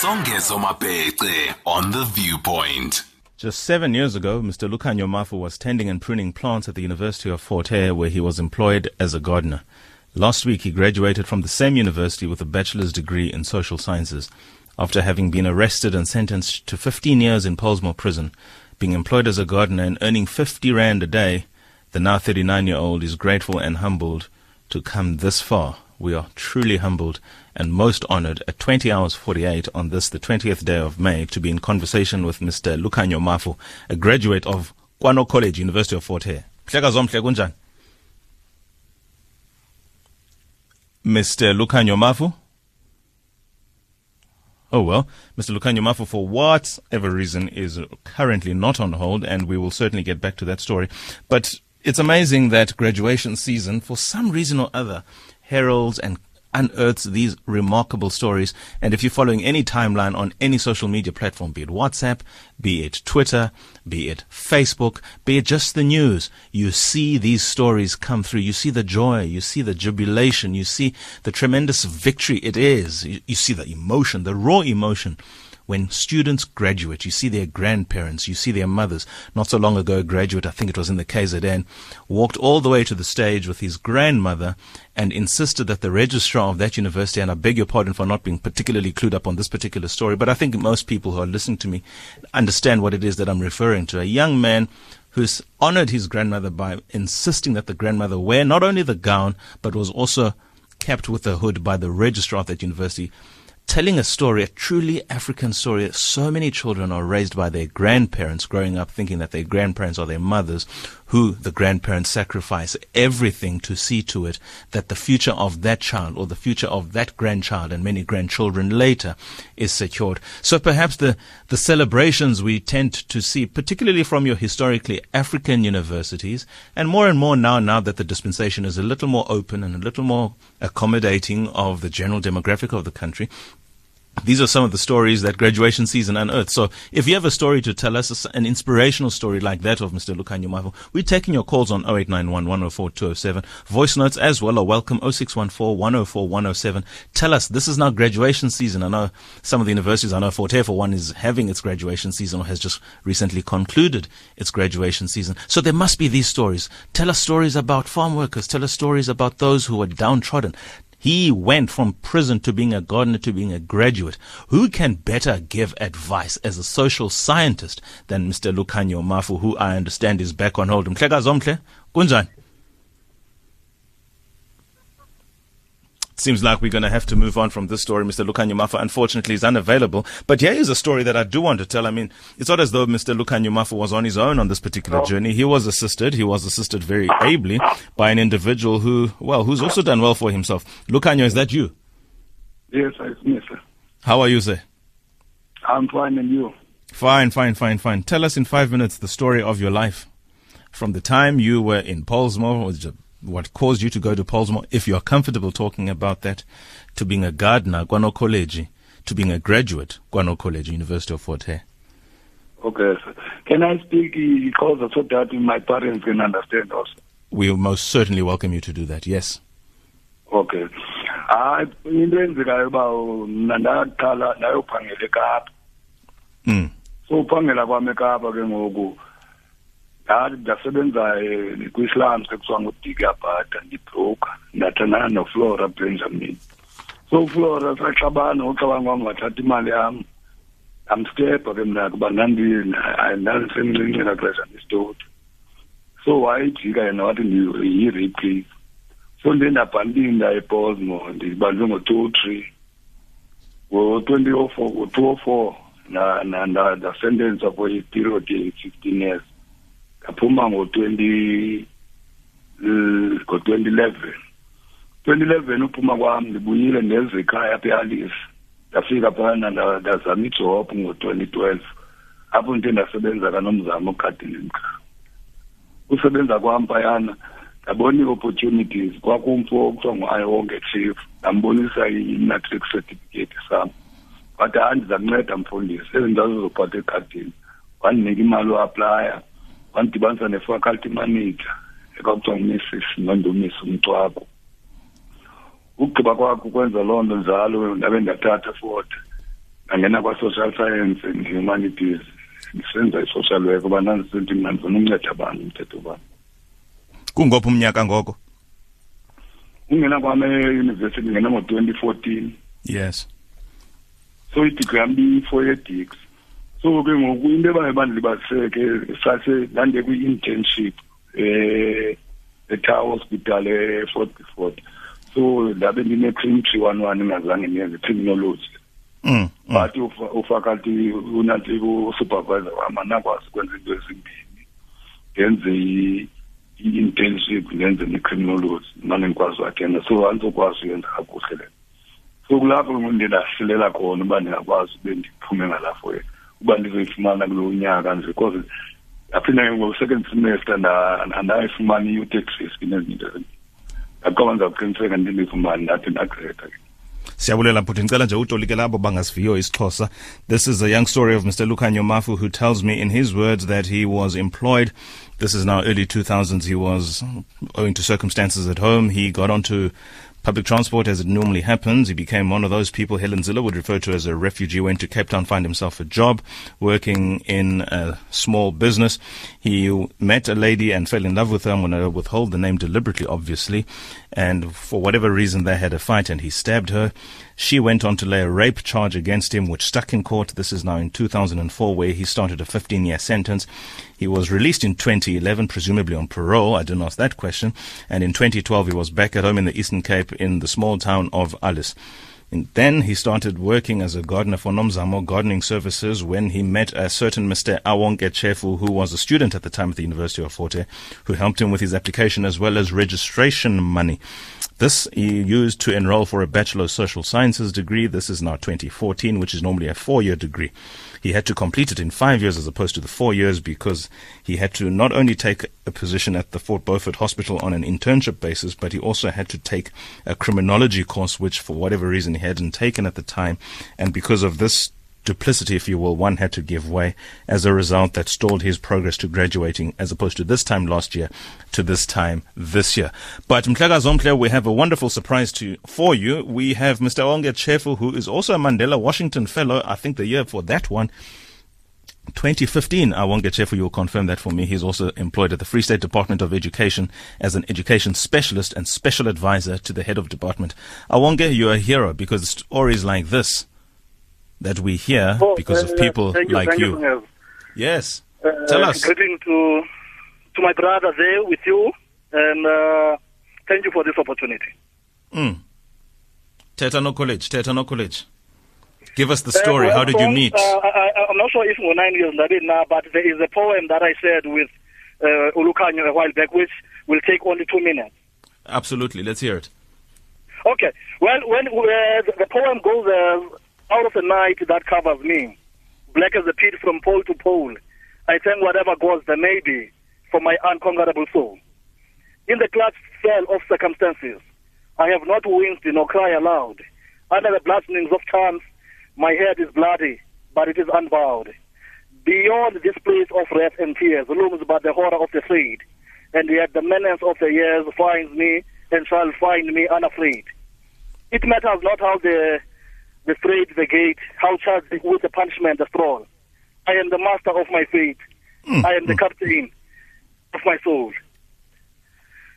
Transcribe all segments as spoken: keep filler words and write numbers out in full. Songezo Mapete on The Viewpoint. Just seven years ago, Mister Lukhanyo Mafu was tending and pruning plants at the University of Fort Hare, where he was employed as a gardener. Last week, he graduated from the same university with a bachelor's degree in social sciences, after having been arrested and sentenced to fifteen years in Pollsmoor prison. Being employed as a gardener and earning fifty rand a day, the now thirty-nine-year-old is grateful and humbled to come this far. We are truly humbled and most honored at twenty hours forty-eight on this, the twentieth day of May, to be in conversation with Mister Lukhanyo Mafu, a graduate of Kwano College, University of Fort Hare. Mister Lukhanyo Mafu? Oh well, Mister Lukhanyo Mafu, for whatever reason, is currently not on hold, and we will certainly get back to that story. But it's amazing that graduation season, for some reason or other, heralds and unearths these remarkable stories. And if you're following any timeline on any social media platform, be it WhatsApp, be it Twitter, be it Facebook, be it just the news, you see these stories come through. You see the joy, you see the jubilation, you see the tremendous victory it is. You, you see the emotion, the raw emotion. When students graduate, you see their grandparents, you see their mothers. Not so long ago, a graduate, I think it was in the K Z N, walked all the way to the stage with his grandmother and insisted that the registrar of that university, and I beg your pardon for not being particularly clued up on this particular story, but I think most people who are listening to me understand what it is that I'm referring to. A young man who's honored his grandmother by insisting that the grandmother wear not only the gown, but was also kept with the hood by the registrar of that university, telling a story, a truly African story. So many children are raised by their grandparents, growing up thinking that their grandparents are their mothers, who the grandparents sacrifice everything to see to it that the future of that child or the future of that grandchild and many grandchildren later is secured. So perhaps the, the celebrations we tend to see, particularly from your historically African universities, and more and more now, now that the dispensation is a little more open and a little more accommodating of the general demographic of the country, these are some of the stories that graduation season unearths. So if you have a story to tell us, an inspirational story like that of Mister Lukhanyo Mafu, we're taking your calls on oh eight nine one, one oh four, two oh seven. Voice notes as well are welcome, oh six one four, one oh four, one oh seven. Tell us, this is now graduation season. I know some of the universities, I know Fort Hare for one, is having its graduation season or has just recently concluded its graduation season. So there must be these stories. Tell us stories about farm workers. Tell us stories about those who are downtrodden. He went from prison to being a gardener to being a graduate. Who can better give advice as a social scientist than Mister Lukhanyo Mafu, who I understand is back on hold? Mhleka Zomhle, kunjani? Seems like we're going to have to move on from this story. Mister Lukhanyo Mafu, unfortunately, is unavailable. But here is a story that I do want to tell. I mean, it's not as though Mister Lukhanyo Mafu was on his own on this particular journey. He was assisted. He was assisted very ably by an individual who, well, who's also done well for himself. Lukhanyo, is that you? Yes, it's me, sir. How are you, sir? I'm fine, and you? Fine, fine, fine, fine. Tell us in five minutes the story of your life from the time you were in Pollsmoor, or Japan. What caused you to go to Pollsmoor, if you are comfortable talking about that, to being a gardener, Kwano College, to being a graduate, Kwano College, University of Fort Hare. Okay, sir. Can I speak because so that my parents can understand also? We most certainly welcome you to do that, yes. Okay. Mm. So, so Flora I'm step so I not in so then I pause more two three twenty oh four and the sentence of a period fifteen years. Kapuma ngo twenty ngo twenty eleven. Twenty eleven upuma kwa mdibuyile nezikaya pe Alice. Dafika pana na dazamito hapo ngo twenty twelve. Hapo ndenda sebenza ka Nomzamo Gardening. Usebenza kwa mpayana. Daboni opportunities kwa kumpo kwa ngo Awonga Chefu. Dambonisa I matric certificate sam. Bata handi za mneta mfundisi. Ndazo zopate gardening. Wani niki malu applya. One tibanza ne faculty manager, a couple of misses, non domis, umtuago. Ukabaka, London, Zalo, and Avenda Tata Fort, angena kwa-social science and humanities, senza i-social work, kuba nansi into nganzona umnceda abantu umthetho bani. Kungophi umnyaka ngoko? Ungena kwami e-university ngena ngo-twenty fourteen. Yes. So i-degree yami four years. So ke ngoku into ebaye bandilibaseke sase lande kwi-internship eh eta hospital e-Fort Beaufort. So ndabe ndine-cream three one one ngazange niyenze criminology. Mm, mm. But ufaculty unatibu supervisor wamanakwazi ukwenza into ezimbini. Ngenze i-internship ngenze ne-criminology nane ngikwazi wathena. So andizokwazi uyenza kakuhle le. So kulapho ndinasilela khona uba ndingakwazi ube ndiphume ngalapho uba ndizoyifumana kulo nyaka nje because aphinda ngo-second semester andayifumane i-taxis nezinto ezimbini. Akwanza ukuqiniseka ndilifumane ndathi ndagreta ke. Siyabulela mputhi ngicela nje utolike labo bangasiviyo isiXhosa. This is a young story of Mister Lukhanyo Mafu, who tells me in his words that he was employed. This is now early two thousands. He was, owing to circumstances at home, he got onto public transport as it normally happens. He became one of those people Helen Ziller would refer to as a refugee, went to Cape Town, find himself a job working in a small business. He met a lady and fell in love with her. I'm going to withhold the name deliberately, obviously. And for whatever reason, they had a fight and he stabbed her. She went on to lay a rape charge against him, which stuck in court. This is now in two thousand four, where he started a fifteen-year sentence. He was released in twenty eleven, presumably on parole. I didn't ask that question. And in twenty twelve, he was back at home in the Eastern Cape in the small town of Alice. And then he started working as a gardener for Nomzamo Gardening Services when he met a certain Mister Awonga Chefu, who was a student at the time at the University of Fort Hare, who helped him with his application as well as registration money. This he used to enroll for a Bachelor of Social Sciences degree. This is now twenty fourteen, which is normally a four-year degree. He had to complete it in five years as opposed to the four years because he had to not only take a position at the Fort Beaufort Hospital on an internship basis, but he also had to take a criminology course, which for whatever reason he hadn't taken at the time. And because of this duplicity, if you will, one had to give way. As a result, that stalled his progress to graduating as opposed to this time last year to this time this year. But Mtlaga Zomple, we have a wonderful surprise to for you. We have Mister Awonga Chefu, who is also a Mandela Washington Fellow. I think the year for that one, twenty fifteen, Awonga Chefu, you'll confirm that for me. He's also employed at the Free State Department of Education as an education specialist and special advisor to the head of department. Awonga, you're a hero because stories like this that we hear oh, because uh, of people thank you, like thank you. you. Yes, uh, tell us. Greeting to, to my brother there with you, and uh, thank you for this opportunity. Mm. Kwano College, Kwano College. Give us the story. Uh, How did so, you meet? Uh, I, I'm not sure if we're nine years now, but there is a poem that I said with uh, Lukhanyo a while back, which will take only two minutes. Absolutely, let's hear it. Okay, well, when uh, the poem goes... Uh, out of the night that covers me, black as the pit from pole to pole, I thank whatever gods there may be for my unconquerable soul. In the clutch spell of circumstances, I have not winced nor cry aloud. Under the bludgeonings of chance, my head is bloody, but it is unbowed. Beyond this place of wrath and tears looms but the horror of the fate, and yet the menace of the years finds me and shall find me unafraid. It matters not how the The trade, the gate, how charged with the punishment, the thrall. I am the master of my fate. Mm. I am the captain of my soul.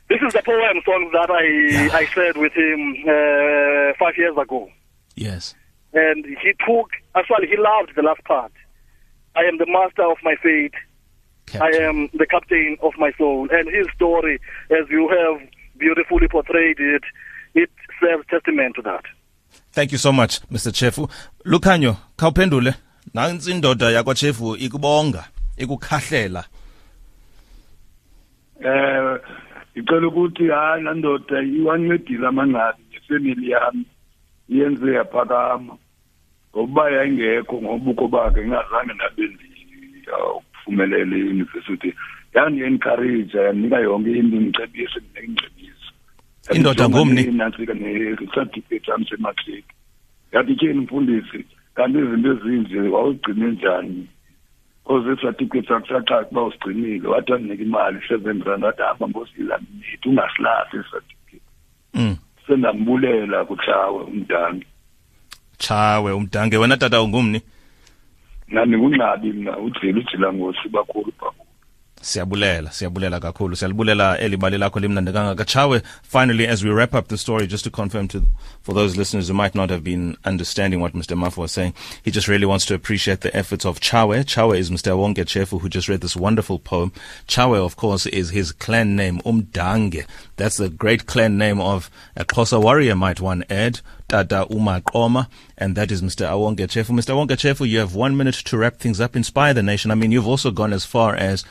This is the poem song that I yeah. I shared with him uh, five years ago. Yes. And he took, actually he loved the last part. I am the master of my fate. Captain. I am the captain of my soul. And his story, as you have beautifully portrayed it, it serves testament to that. Thank you so much, Mister Chefu. Lukhanyo, khawuphendule. Nansi indoda yakwa Chefu ikubonga, ikukhahlela. Eh, icela ukuthi ha nandoda iwancedile amangqabi nefamily yami. Yenze yaphakama. Ngoba yayingekho ngobuko bakhe ngazange nabenzi ukuphumelela e-university. Yani encourage yanika yonke into ngicebise ngicebise. Indoda ngomni nantsika ne certificate amse matric yathi ke imfundisi kanti izinto ezinje wawugcina njani cause certificate sakusaqhaqa ba usigcinile wathi anika imali seven rand wathi hamba ngosila nithi ungasilahli certificate mm senambulela kuhlawe umdanga Chawe umdange wena tata ungumni? Nani ungabi mna utfeli uchilango suba kurupa. Siyabulela, siyabulela kakulu. Siyabulela elibali lako limnandaganga kachawe. Finally, as we wrap up the story, just to confirm to for those listeners who might not have been understanding what Mister Mafu was saying, he just really wants to appreciate the efforts of Chawe. Chawe is Mister Awonga Chefu, who just read this wonderful poem. Chawe, of course, is his clan name, Umdange. That's the great clan name of a Xhosa warrior, might one add, Dada Umakoma, and that is Mister Awonga Chefu. Mister Awonga Chefu, you have one minute to wrap things up, inspire the nation. I mean, you've also gone as far as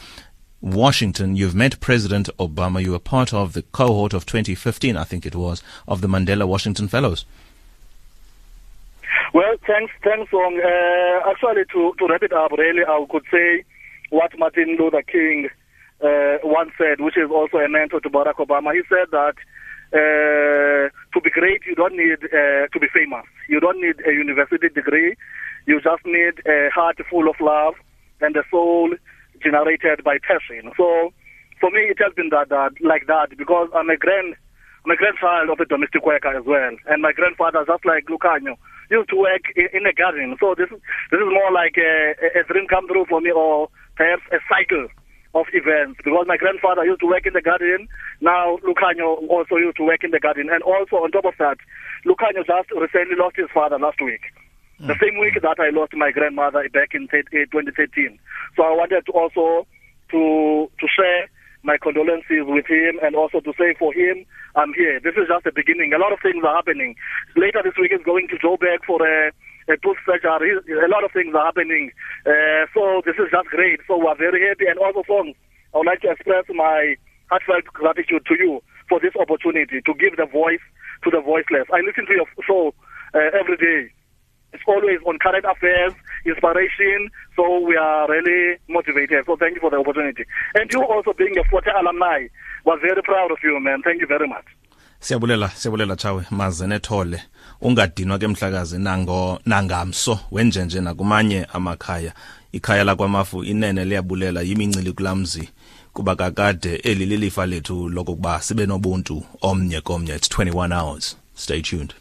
Washington. You've met President Obama. You were part of the cohort of twenty fifteen, I think it was, of the Mandela Washington Fellows. Well, thanks, thanks, Wong. Uh, actually, to, to wrap it up, really, I could say what Martin Luther King uh, once said, which is also a mentor to Barack Obama. He said that uh, to be great, you don't need uh, to be famous. You don't need a university degree. You just need a heart full of love and a soul generated by passion. So, for me, it has been that, that like that because I'm a grand, I'm a grandchild of a domestic worker as well, and my grandfather, just like Lukhanyo, used to work in, in a garden. So this is this is more like a, a dream come true for me, or perhaps a cycle of events. Because my grandfather used to work in the garden, now Lukhanyo also used to work in the garden, and also on top of that, Lukhanyo just recently lost his father last week. The same week that I lost my grandmother back in twenty thirteen. So I wanted to also to to share my condolences with him and also to say for him, I'm here. This is just the beginning. A lot of things are happening. Later this week is going to Joburg for a, a tooth surgery. A lot of things are happening. Uh, so this is just great. So we're very happy. And also, Song, I would like to express my heartfelt gratitude to you for this opportunity to give the voice to the voiceless. I listen to your show uh, every day. It's always on current affairs, inspiration, so we are really motivated. So thank you for the opportunity. And you also being a Fort Hare alumni, was very proud of you, man. Thank you very much. Siyabulela, siyabulela Chawe, mazene thole, ungadinwa ke mhlakazi nango nangamso wenje nje nakumanye amakhaya. Ikhaya la kwaMafu inene liyabulela yimincili kulamzi. Kuba kakade eli lilifa lethu lokuba sibe nobuntu omnye komnye. It's twenty-one hours. Stay tuned.